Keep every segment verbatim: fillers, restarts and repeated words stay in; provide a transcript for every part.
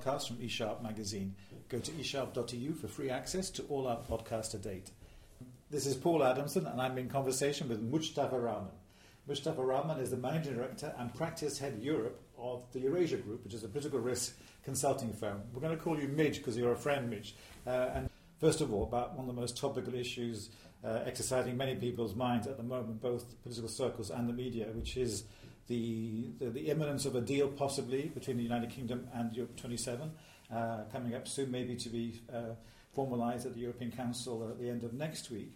podcast from eSharp magazine. Go to e sharp dot e u for free access to all our podcasts to date. This is Paul Adamson, and I'm in conversation with Mustafa Rahman. Mustafa Rahman is the Managing Director and Practice Head Europe of the Eurasia Group, which is a political risk consulting firm. We're going to call you Midge because you're a friend, Midge. Uh, and first of all, about one of the most topical issues uh, exercising many people's minds at the moment, both political circles and the media, which is the, the, the imminence of a deal possibly between the United Kingdom and Europe twenty-seven uh, coming up soon, maybe to be uh, formalised at the European Council at the end of next week.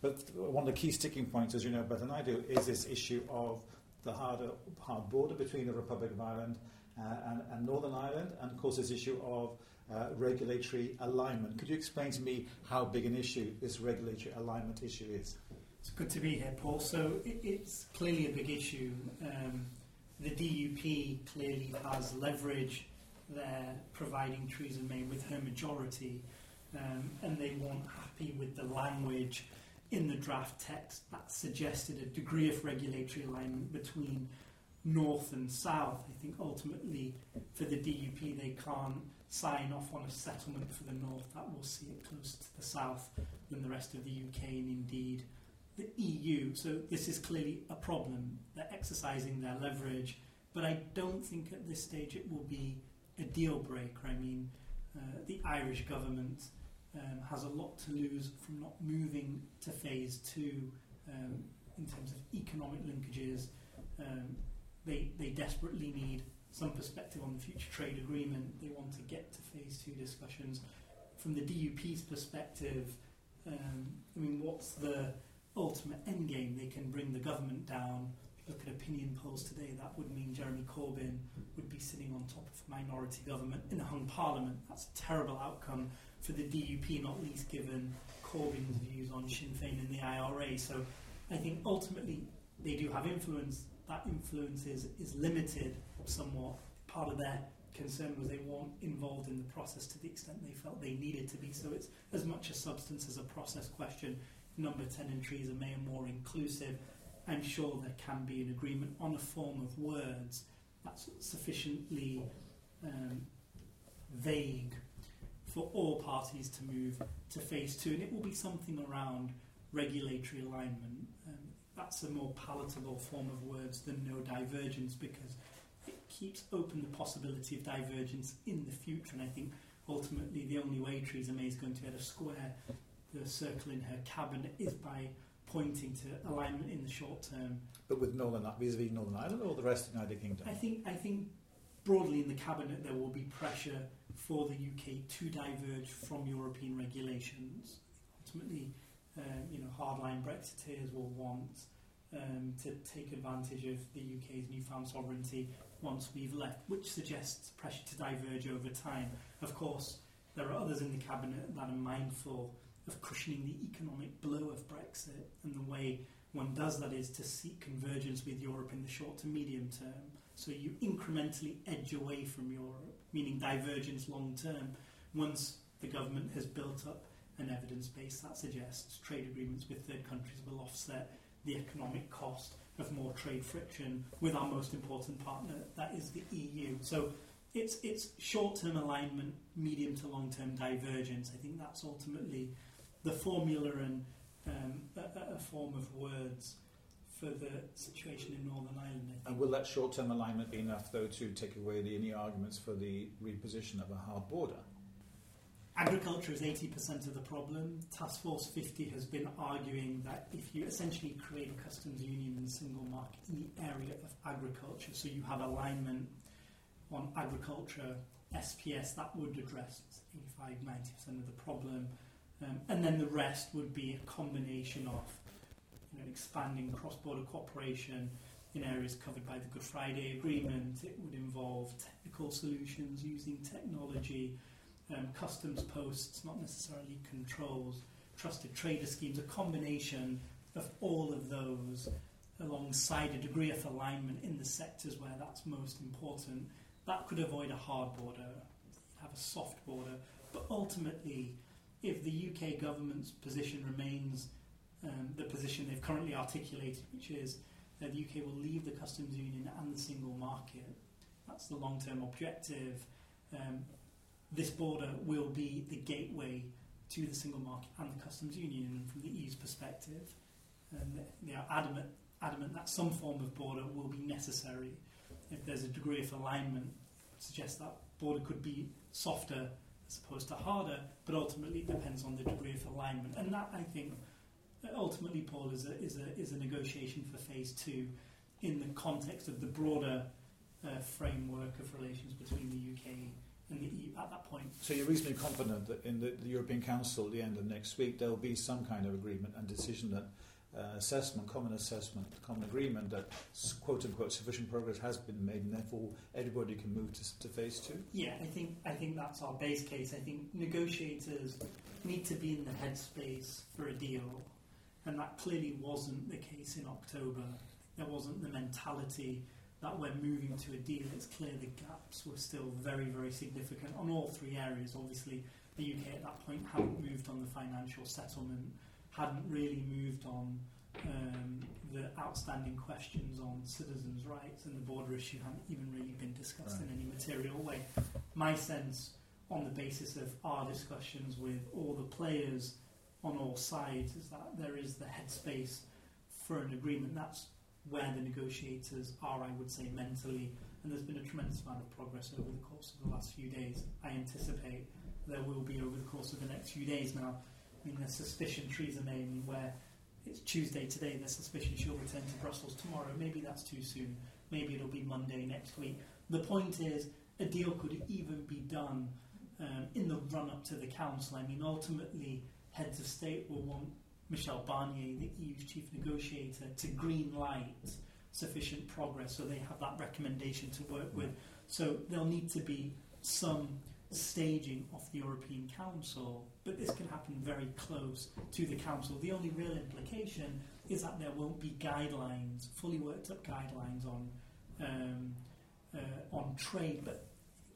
But one of the key sticking points, as you know better than I do, is this issue of the hard, hard border between the Republic of Ireland uh, and, and Northern Ireland, and, of course, this issue of uh, regulatory alignment. Could you explain to me how big an issue this regulatory alignment issue is? It's good to be here, Paul. So it, it's clearly a big issue. Um, the D U P clearly has leverage there, providing Theresa May with her majority, um, and they weren't happy with the language in the draft text that suggested a degree of regulatory alignment between North and South. I think ultimately for the D U P they can't sign off on a settlement for the North that will see it closer to the South than the rest of the U K and indeed the E U. So this is clearly a problem. They're exercising their leverage, but I don't think at this stage it will be a deal breaker. I mean, uh, the Irish government Um, has a lot to lose from not moving to phase two um, in terms of economic linkages. Um, they they desperately need some perspective on the future trade agreement. They want to get to phase two discussions. From the D U P's perspective, um, I mean, what's the ultimate end game? They can bring the government down. Look at opinion polls today. That would mean Jeremy Corbyn would be sitting on top of a minority government in a hung parliament. That's a terrible outcome for the D U P, not least given Corbyn's views on Sinn Féin and the I R A. So I think ultimately they do have influence. That influence is, is limited somewhat. Part of their concern was they weren't involved in the process to the extent they felt they needed to be. So it's as much a substance as a process question. Number ten and Theresa May are more inclusive. I'm sure there can be an agreement on a form of words that's sufficiently um, vague for all parties to move to phase two, and it will be something around regulatory alignment. Um, that's a more palatable form of words than no divergence, because it keeps open the possibility of divergence in the future, and I think ultimately the only way Theresa May is going to be able to square the circle in her cabinet is by pointing to alignment in the short term. But with Northern, vis-a-vis Northern Ireland or the rest of the United Kingdom? I think, I think broadly in the cabinet there will be pressure for the U K to diverge from European regulations. Ultimately, um, you know, hardline Brexiteers will want um, to take advantage of the U K's newfound sovereignty once we've left, which suggests pressure to diverge over time. Of course, there are others in the cabinet that are mindful of cushioning the economic blow of Brexit, and the way one does that is to seek convergence with Europe in the short to medium term. So you incrementally edge away from Europe, meaning divergence long term, once the government has built up an evidence base that suggests trade agreements with third countries will offset the economic cost of more trade friction with our most important partner, that is the E U. So it's it's short-term alignment, medium to long-term divergence. I think that's ultimately the formula and um, a, a form of words for the situation in Northern Ireland. And will that short-term alignment be enough, though, to take away the, any arguments for the reposition of a hard border? Agriculture is eighty percent of the problem. Task Force fifty has been arguing that if you essentially create a customs union and single market in the area of agriculture, so you have alignment on agriculture, S P S, that would address eighty-five to ninety percent of the problem. Um, and then the rest would be a combination of you know, expanding cross-border cooperation in areas covered by the Good Friday Agreement. It would involve technical solutions using technology, um, customs posts, not necessarily controls, trusted trader schemes, a combination of all of those alongside a degree of alignment in the sectors where that's most important. That could avoid a hard border, have a soft border, but ultimately, if the U K government's position remains um, the position they've currently articulated, which is that the U K will leave the customs union and the single market, that's the long-term objective, um, this border will be the gateway to the single market and the customs union. And from the E U's perspective, um, they are adamant, adamant that some form of border will be necessary. If there's a degree of alignment, suggests that border could be softer as opposed to harder, but ultimately it depends on the degree of alignment. And that, I think, ultimately, Paul, is a, is a, is a negotiation for phase two in the context of the broader uh, framework of relations between the U K and the E U at that point. So you're reasonably confident that in the, the European Council at the end of next week there will be some kind of agreement and decision that uh, assessment, common assessment, common agreement that quote-unquote sufficient progress has been made and therefore everybody can move to, to phase two? Yeah, I think I think that's our base case. I think negotiators need to be in the headspace for a deal, and that clearly wasn't the case in October. There wasn't the mentality that we're moving to a deal. It's clear the gaps were still very, very significant on all three areas. Obviously, the U K at that point hadn't moved on the financial settlement, hadn't really moved on um, the outstanding questions on citizens' rights, and the border issue hadn't even really been discussed right. in any material way. My sense, on the basis of our discussions with all the players on all sides, is that there is the headspace for an agreement. That's where the negotiators are, I would say, mentally, and there's been a tremendous amount of progress over the course of the last few days. I anticipate there will be over the course of the next few days now. I mean, there's suspicion Theresa May, I mean, where it's Tuesday today, there's suspicion she'll return to Brussels tomorrow. Maybe that's too soon. Maybe it'll be Monday next week. The point is, a deal could even be done um, in the run-up to the Council. I mean, ultimately, heads of state will want Michel Barnier, the E U's chief negotiator, to green light sufficient progress so they have that recommendation to work with. So there'll need to be some staging of the European Council, but this can happen very close to the Council. The only real implication is that there won't be guidelines, fully worked up guidelines on um, uh, on trade, but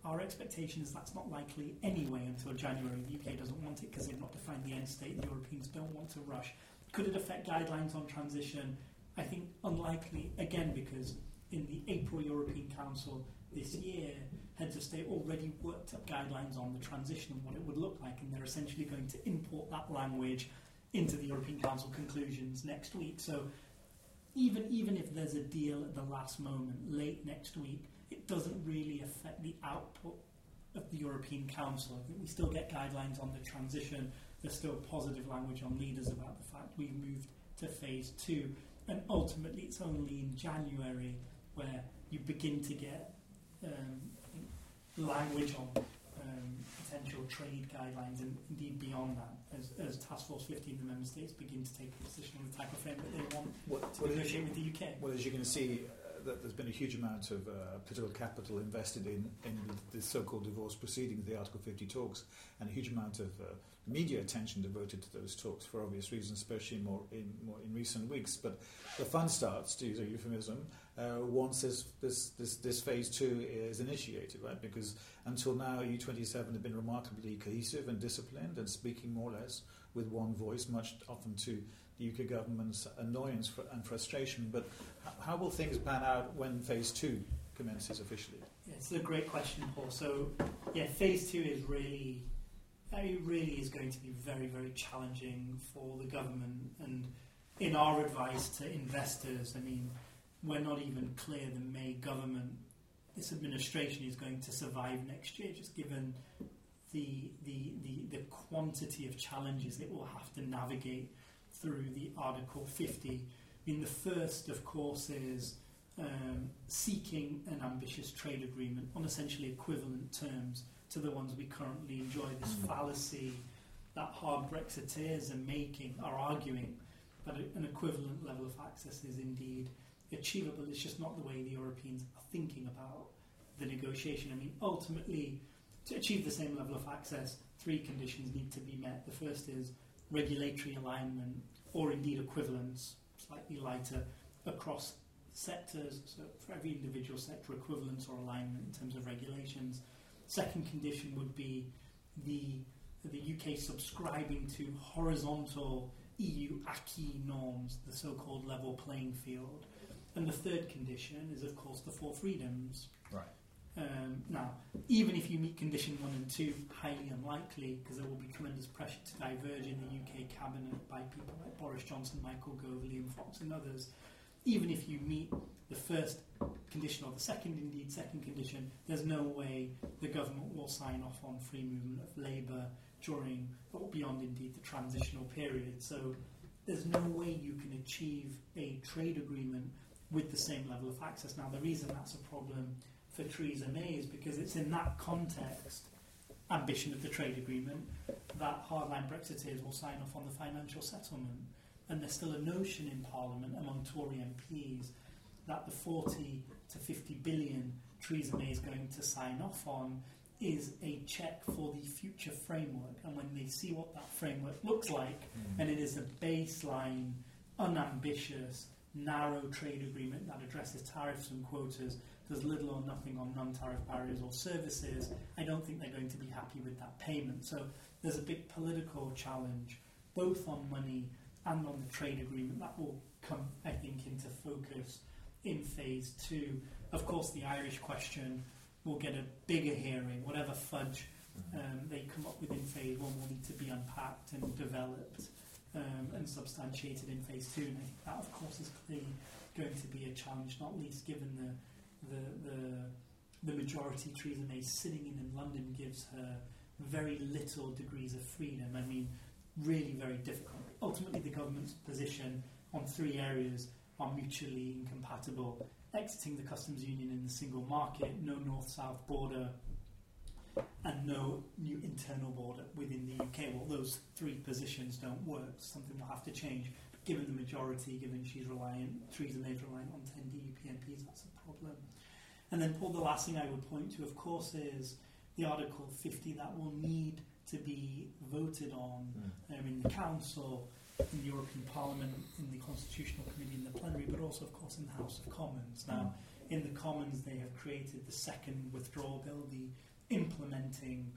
our expectation is that's not likely anyway until January. The U K doesn't want it because they've not defined the end state. The Europeans don't want to rush. Could it affect guidelines on transition? I think unlikely, again, because in the April European Council this year, heads of state already worked up guidelines on the transition and what it would look like, and they're essentially going to import that language into the European Council conclusions next week. So even even if there's a deal at the last moment, late next week, it doesn't really affect the output of the European Council. I think we still get guidelines on the transition. There's still positive language on leaders about the fact we've moved to phase two. And ultimately, it's only in January where you begin to get um, language on um, potential trade guidelines, and indeed beyond that, as, as Task Force fifty and the Member States begin to take a position on the type of framework they want what, to what negotiate with the U K. Well, as you can see, that there's been a huge amount of uh, political capital invested in, in the, the so-called divorce proceedings, the Article fifty talks, and a huge amount of uh, media attention devoted to those talks for obvious reasons, especially more in more in recent weeks. But the fun starts, to use a euphemism, uh, once this, this this this phase two is initiated, right? Because until now, U twenty-seven have been remarkably cohesive and disciplined and speaking more or less with one voice, much often to the U K government's annoyance fr- and frustration. But h- how will things pan out when phase two commences officially? Yeah, it's a great question, Paul. So, yeah, phase two is really, it really is going to be very, very challenging for the government. And in our advice to investors, I mean, we're not even clear the May government, this administration, is going to survive next year, just given the the the, the quantity of challenges it will have to navigate through the Article fifty. I mean, the first, of course, is um, seeking an ambitious trade agreement on essentially equivalent terms to the ones we currently enjoy. This fallacy that hard Brexiteers are making, are arguing, that an equivalent level of access is indeed achievable. It's just not the way the Europeans are thinking about the negotiation. I mean, ultimately, to achieve the same level of access, three conditions need to be met. The first is regulatory alignment, or indeed equivalence, slightly lighter, across sectors, so for every individual sector, equivalence or alignment in terms of regulations. Second condition would be the the U K subscribing to horizontal E U acquis norms, the so-called level playing field. And the third condition is, of course, the four freedoms. Right. Um, now, even if you meet condition one and two, highly unlikely, because there will be tremendous pressure to diverge in the U K cabinet by people like Boris Johnson, Michael Gove, Liam Fox and others. Even if you meet the first condition or the second, indeed second condition, there's no way the government will sign off on free movement of labour during or beyond, indeed, the transitional period. So there's no way you can achieve a trade agreement with the same level of access. Now, the reason that's a problem for Theresa May is because it's in that context, ambition of the trade agreement, that hardline Brexiteers will sign off on the financial settlement. And there's still a notion in Parliament among Tory M Ps that the forty to fifty billion Theresa May is going to sign off on is a check for the future framework. And when they see what that framework looks like, mm. and it is a baseline, unambitious, narrow trade agreement that addresses tariffs and quotas, there's little or nothing on non-tariff barriers or services, I don't think they're going to be happy with that payment. So there's a big political challenge, both on money and on the trade agreement, that will come, I think, into focus in phase two. Of course, the Irish question will get a bigger hearing. Whatever fudge um, they come up with in phase one will need to be unpacked and developed um, and substantiated in phase two. And I think that, of course, is clearly going to be a challenge, not least given the the the, the majority Theresa May sitting in in London gives her very little degrees of freedom. I mean, really very difficult. Ultimately, the government's position on three areas are mutually incompatible: exiting the customs union in the single market, no north-south border, and no new internal border within the U K. Well, those three positions don't work. Something will have to change. But given the majority, given she's reliant, Theresa May's reliant on ten D U P M Ps, that's a problem. And then, Paul, the last thing I would point to, of course, is the Article fifty that will need to be voted on um, in the Council, in the European Parliament, in the Constitutional Committee, in the plenary, but also, of course, in the House of Commons. Now, in the Commons, they have created the second withdrawal bill, the Implementing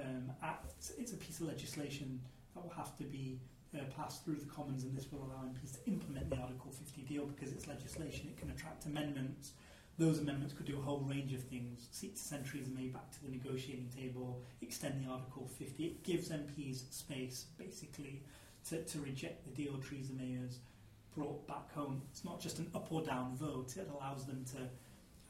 um, Act. It's a piece of legislation that will have to be uh, passed through the Commons, and this will allow M Ps to implement the Article fifty deal because it's legislation. It can attract amendments. Those amendments could do a whole range of things, seek to send Theresa May back to the negotiating table, extend the Article fifty. It gives M Ps space, basically, to, to reject the deal Theresa May has brought back home. It's not just an up or down vote, it allows them to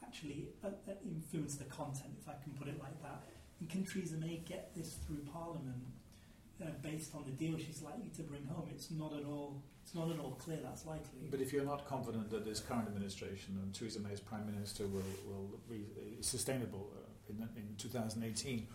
actually uh, influence the content, if I can put it like that. And can Theresa May get this through Parliament uh, based on the deal she's likely to bring home? It's not at all It's not at all clear that's likely. But if you're not confident that this current administration and Theresa May as Prime Minister will, will be sustainable in, in twenty eighteen,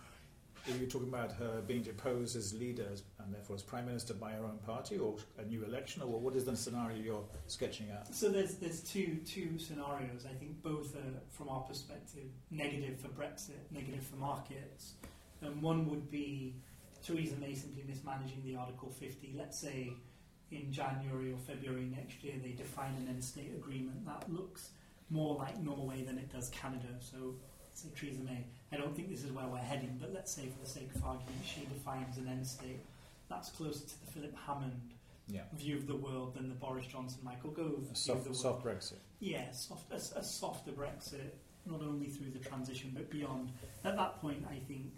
if you're talking about her being deposed as leader and therefore as Prime Minister by her own party, or a new election, or what is the scenario you're sketching out? So there's there's two two scenarios. I think both are, from our perspective, negative for Brexit, negative for markets. And one would be Theresa May simply mismanaging the Article fifty. Let's say in January or February next year, they define an end-state agreement that looks more like Norway than it does Canada. So, say Theresa May, I don't think this is where we're heading, but let's say for the sake of argument, she defines an end-state that's closer to the Philip Hammond yeah. view of the world than the Boris Johnson, Michael Gove a soft, view of the world. Soft Brexit. Yeah, soft, a, a softer Brexit, not only through the transition, but beyond. At that point, I think,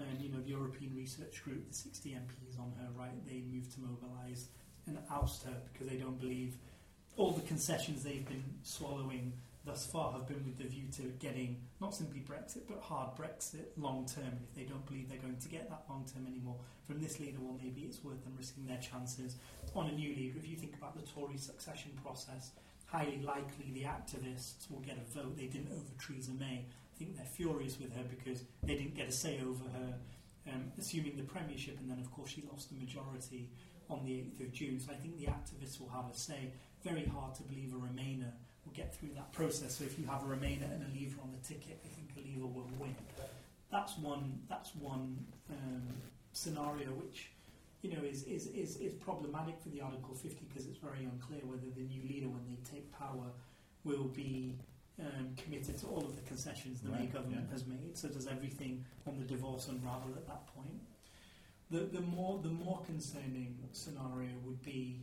and, you know, the European Research Group, the sixty M Ps on her right, they move to mobilise and oust her because they don't believe all the concessions they've been swallowing thus far have been with the view to getting not simply Brexit but hard Brexit long term. And if they don't believe they're going to get that long term anymore from this leader, well, maybe it's worth them risking their chances on a new leader. If you think about the Tory succession process, highly likely the activists will get a vote. They didn't over Theresa May. I think they're furious with her because they didn't get a say over her um, assuming the premiership, and then of course she lost the majority on the eighth of June, so I think the activists will have a say. Very hard to believe a Remainer will get through that process. So if you have a Remainer and a Leaver on the ticket, I think a Leaver will win. That's one. That's one um, scenario which, you know, is is, is is problematic for the Article fifty because it's very unclear whether the new leader, when they take power, will be um, committed to all of the concessions the right. May government yeah. has made. So does everything on the divorce unravel at that point? The, the more the more concerning scenario would be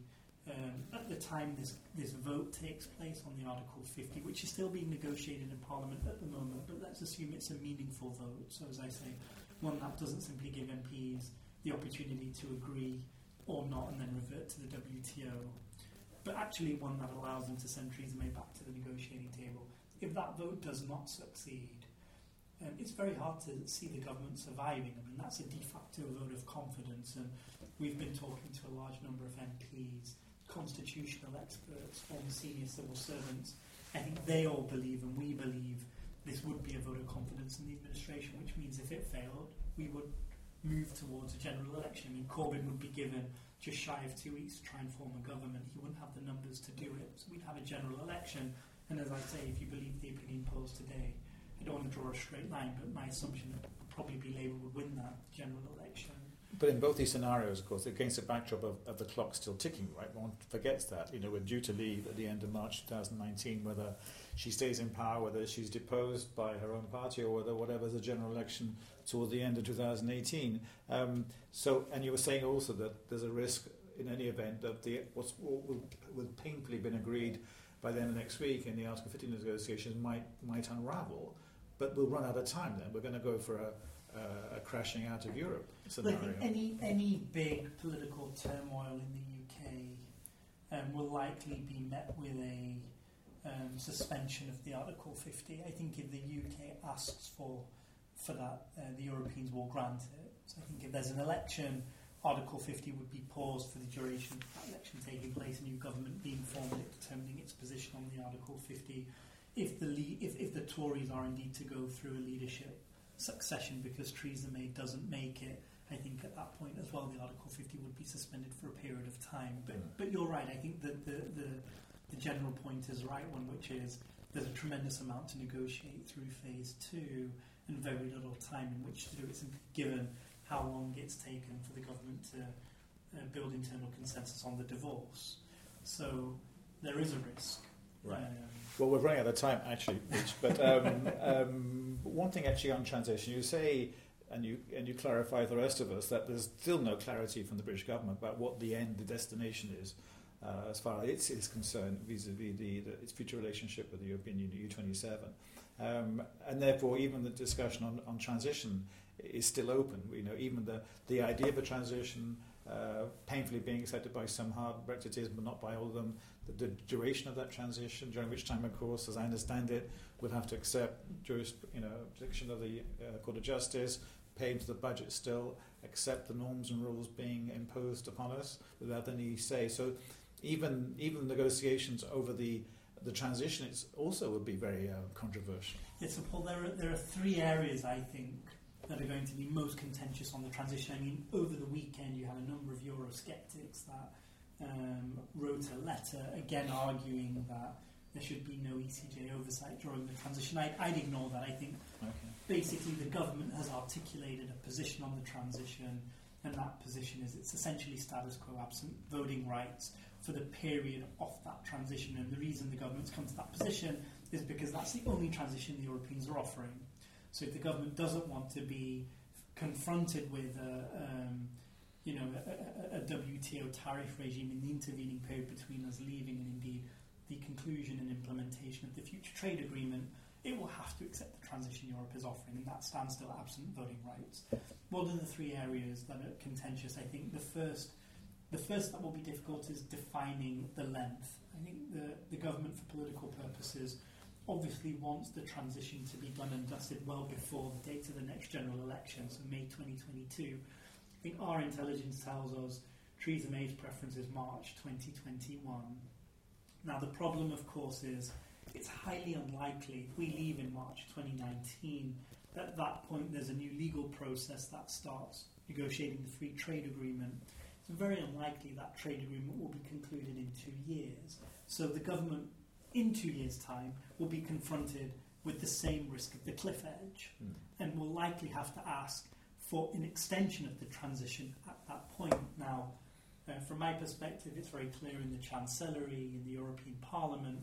um, at the time this, this vote takes place on the Article fifty, which is still being negotiated in Parliament at the moment, but let's assume it's a meaningful vote. So, as I say, one that doesn't simply give M Ps the opportunity to agree or not and then revert to the W T O, but actually one that allows them to send Theresa May back to the negotiating table. If that vote does not succeed, um, it's very hard to see the government surviving. I mean, that's a de facto vote of confidence, and we've been talking to a large number of M Ps, constitutional experts, former senior civil servants. I think they all believe, and we believe, this would be a vote of confidence in the administration, which means if it failed, we would move towards a general election. I mean, Corbyn would be given just shy of two weeks to try and form a government. He wouldn't have the numbers to do it, so we'd have a general election. And as I say, if you believe the opinion polls today, I don't want to draw a straight line, but my assumption would probably be Labour would win that general election. But in both these scenarios, of course, against the backdrop of, of the clock still ticking, right? One forgets that. You know, we're due to leave at the end of March twenty nineteen, whether she stays in power, whether she's deposed by her own party, or whether whatever's a general election toward the end of two thousand eighteen. Um, so, and you were saying also that there's a risk, in any event, that the what's, what will, will painfully been agreed by the end of next week in the Article fifty negotiations might might unravel, but we'll run out of time then. We're going to go for a... Uh, a crashing out of Europe scenario. But I think any, any big political turmoil in the U K um, will likely be met with a um, suspension of the Article fifty. I think if the U K asks for for that, uh, the Europeans will grant it. So I think if there's an election, Article fifty would be paused for the duration of that election taking place, a new government being formed, it determining its position on the Article fifty. If the le- if, if the Tories are indeed to go through a leadership succession because Theresa May doesn't make it, I think at that point as well the Article fifty would be suspended for a period of time. But but you're right, I think that the, the, the general point is the right one, which is there's a tremendous amount to negotiate through phase two and very little time in which to do it, given how long it's taken for the government to uh, build internal consensus on the divorce. So there is a risk. Right. Um, well, we're running out of time, actually, Rich, but um, um, one thing actually on transition, you say, and you and you clarify the rest of us, that there's still no clarity from the British government about what the end, the destination is, uh, as far as it's, it's concerned, vis-à-vis the, the, its future relationship with the European Union, U twenty-seven. Um, and therefore, even the discussion on, on transition is still open. You know, even the, the idea of a transition... Uh, painfully being accepted by some hard Brexiteers, but not by all of them. The, the duration of that transition, during which time, of course, as I understand it, we'll have to accept juris, you know, jurisdiction of the uh, Court of Justice, pay into the budget still, accept the norms and rules being imposed upon us without any say. So even even negotiations over the the transition it's also would be very uh, controversial. Yes, so Paul, there are, there are three areas, I think, that are going to be most contentious on the transition. I mean, over the weekend you had a number of Eurosceptics that um, wrote a letter, again arguing that there should be no E C J oversight during the transition. I'd, I'd ignore that. I think okay. Basically the government has articulated a position on the transition, and that position is it's essentially status quo, absent voting rights for the period of that transition. And the reason the government's come to that position is because that's the only transition the Europeans are offering. So if the government doesn't want to be confronted with a, um, you know, a, a W T O tariff regime in the intervening period between us leaving and indeed the conclusion and implementation of the future trade agreement, it will have to accept the transition Europe is offering, and that standstill absent voting rights. What are the three areas that are contentious? I think the first, the first that will be difficult is defining the length. I think the, the government, for political purposes, obviously wants the transition to be done and dusted well before the date of the next general election, so May twenty twenty-two. I think our intelligence tells us Theresa May's preference is March twenty twenty-one. Now the problem, of course, is it's highly unlikely if we leave in March twenty nineteen that at that point there's a new legal process that starts negotiating the free trade agreement. It's very unlikely that trade agreement will be concluded in two years. So the government in two years' time will be confronted with the same risk of the cliff edge mm. and will likely have to ask for an extension of the transition at that point. Now, uh, from my perspective, it's very clear in the Chancellery, in the European Parliament,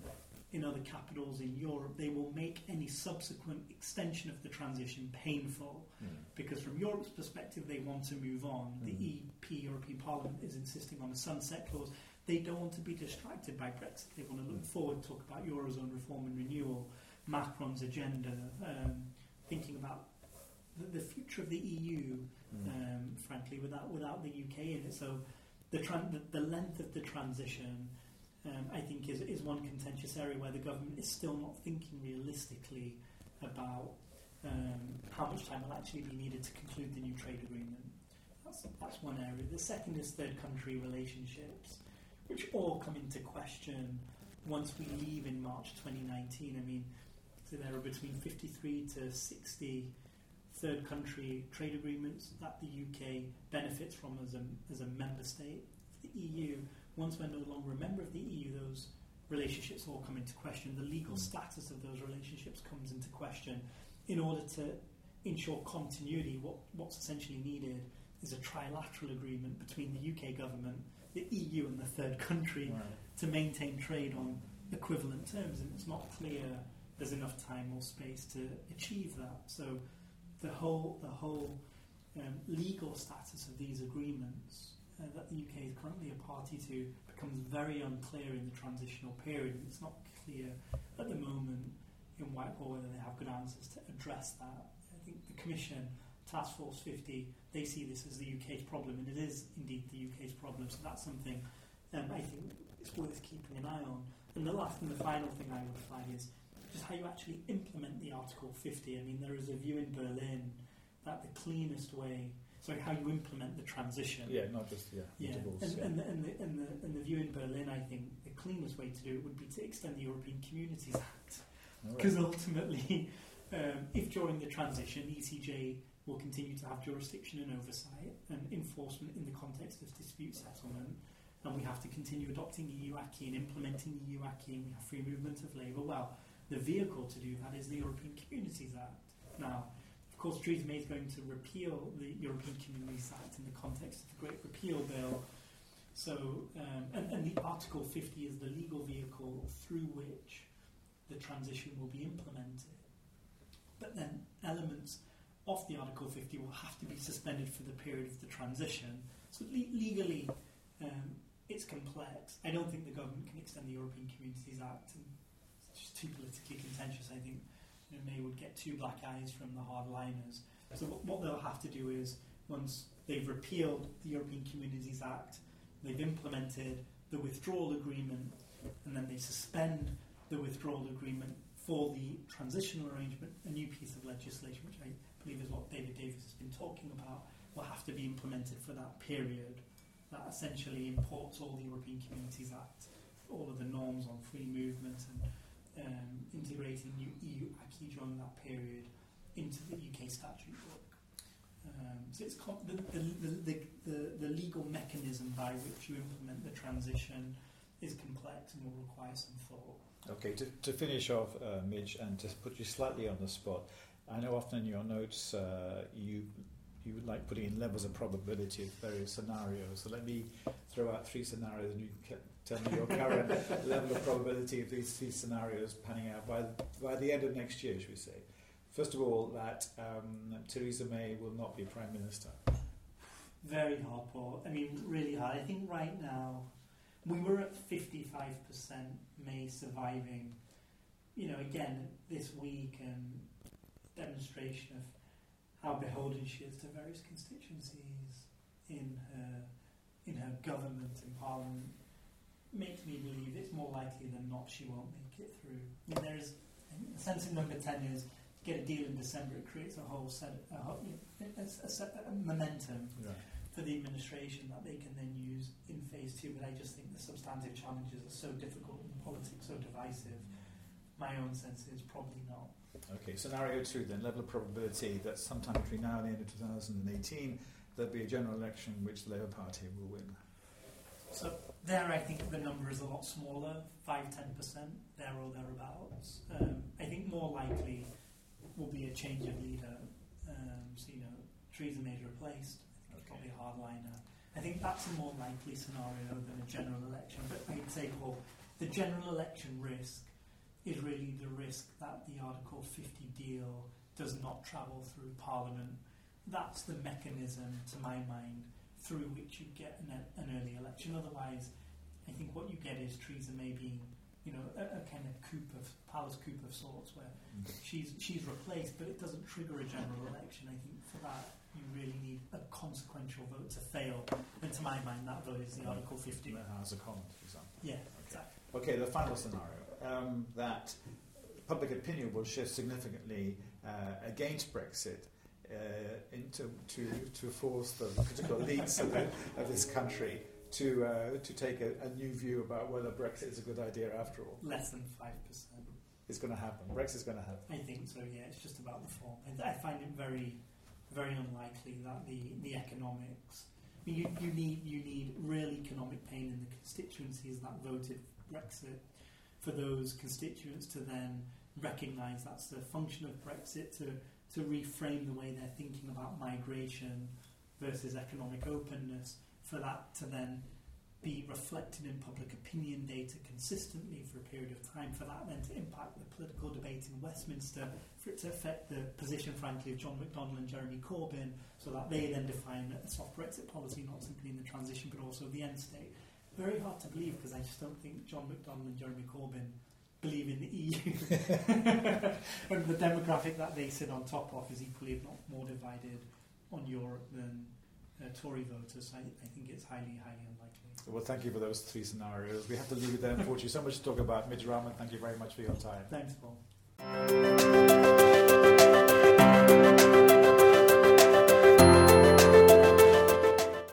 in other capitals in Europe, they will make any subsequent extension of the transition painful mm. because from Europe's perspective, they want to move on. Mm. The E P, European Parliament, is insisting on a sunset clause. They don't want to be distracted by Brexit. They want to look forward, talk about Eurozone reform and renewal, Macron's agenda, um, thinking about the, the future of the E U, um, frankly, without without the U K in it. So the tran- the, the length of the transition, um, I think, is, is one contentious area where the government is still not thinking realistically about um, how much time will actually be needed to conclude the new trade agreement. That's, that's one area. The second is third country relationships, which all come into question once we leave in March twenty nineteen. I mean, so there are between fifty-three to sixty third country trade agreements that the U K benefits from as a, as a member state of the E U. Once we're no longer a member of the E U, those relationships all come into question. The legal status of those relationships comes into question. In order to ensure continuity, what, what's essentially needed is a trilateral agreement between the U K government, the E U and the third country, right, to maintain trade on equivalent terms, and it's not clear there's enough time or space to achieve that. So the whole the whole um, legal status of these agreements uh, that the U K is currently a party to becomes very unclear in the transitional period, and it's not clear at the moment in Whitehall whether they have good answers to address that. I think the Commission, Task Force fifty, they see this as the U K's problem, and it is indeed the U K's problem, so that's something um, I think it's worth keeping an eye on. And the last and the final thing I would flag is just how you actually implement the Article fifty. I mean, there is a view in Berlin that the cleanest way, sorry, how you implement the transition. Yeah, not just, yeah. yeah. Divorce, and, yeah. And, the, and, the, and, the, and the view in Berlin, I think, the cleanest way to do it would be to extend the European Communities Act. Because right. ultimately, um, if during the transition, E C J will continue to have jurisdiction and oversight and enforcement in the context of dispute settlement, and we have to continue adopting E U acquis and implementing E U acquis, and we have free movement of labour, well, the vehicle to do that is the European Communities Act. Now, of course, Theresa May is going to repeal the European Communities Act in the context of the Great Repeal Bill, so um, and, and the Article fifty is the legal vehicle through which the transition will be implemented. But then elements of the Article fifty will have to be suspended for the period of the transition. So le- legally, um, it's complex. I don't think the government can extend the European Communities Act. And it's just too politically contentious. I think you know, May would get two black eyes from the hardliners. So what, what they'll have to do is, once they've repealed the European Communities Act, they've implemented the withdrawal agreement, and then they suspend the withdrawal agreement for the transitional arrangement, a new piece of legislation, which I believe is what David Davis has been talking about, will have to be implemented for that period. That essentially imports all the European Communities Act, all of the norms on free movement and um, integrating new E U acquis during that period into the U K statute book. Um, so it's com- the, the, the, the, the legal mechanism by which you implement the transition is complex and will require some thought. Okay, to, to finish off, uh, Midge, and to put you slightly on the spot, I know often in your notes uh, you you like putting in levels of probability of various scenarios. So let me throw out three scenarios, and you can tell me your current level of probability of these three scenarios panning out by by the end of next year, should we say? First of all, that um, Theresa May will not be Prime Minister. Very hard, Paul. I mean, really hard. I think right now we were at fifty-five percent May surviving. You know, again this week and. Demonstration of how beholden she is to various constituencies in her in her government and parliament makes me believe it's more likely than not she won't make it through. I mean, there is a sense in number ten is get a deal in December. It creates a whole set, a, whole, a, a set a momentum yeah. for the administration that they can then use in phase two. But I just think the substantive challenges are so difficult and politics so divisive. My own sense is probably not. Okay, scenario two then, level of probability that sometime between now and the end of twenty eighteen there'll be a general election which the Labour Party will win. So there I think the number is a lot smaller, five to ten percent, there or thereabouts. Um, I think more likely will be a change of leader. Um, so, you know, Theresa May replaced, I think okay. Probably a hardliner. I think that's a more likely scenario than a general election. But I'd say, Paul, the general election risk is really the risk that the Article fifty deal does not travel through Parliament. That's the mechanism, to my mind, through which you get an, an early election. Otherwise, I think what you get is Theresa May being, you know, a, a kind of coup of palace coup of sorts, where she's she's replaced, but it doesn't trigger a general election. I think for that you really need a consequential vote to fail, and to my mind, that vote is the Article fifty. As a comment, for example. Yeah, okay. Exactly. Okay, the final scenario, um, that public opinion will shift significantly uh, against Brexit uh, into to to force the political elites of, the, of this country to uh, to take a, a new view about whether Brexit is a good idea after all. Less than five percent. It's going to happen. Brexit's going to happen. I think so, yeah. It's just about the form. I, I find it very, very unlikely that the, the economics... I mean, you, you need you need real economic pain in the constituencies that voted Brexit for those constituents to then recognise that's the function of Brexit, to, to reframe the way they're thinking about migration versus economic openness, for that to then be reflected in public opinion data consistently for a period of time, for that then to impact the political debate in Westminster, for it to affect the position, frankly, of John McDonnell and Jeremy Corbyn, so that they then define a soft Brexit policy, not simply in the transition, but also the end state. Very hard to believe, because I just don't think John McDonnell and Jeremy Corbyn believe in the E U. And the demographic that they sit on top of is equally, if not more, divided on Europe than Uh, Tory voters. I, I think it's highly, highly unlikely. Well, thank you for those three scenarios. We have to leave it there, unfortunately. So much to talk about. Mister Rahman, thank you very much for your time. Thanks, Paul.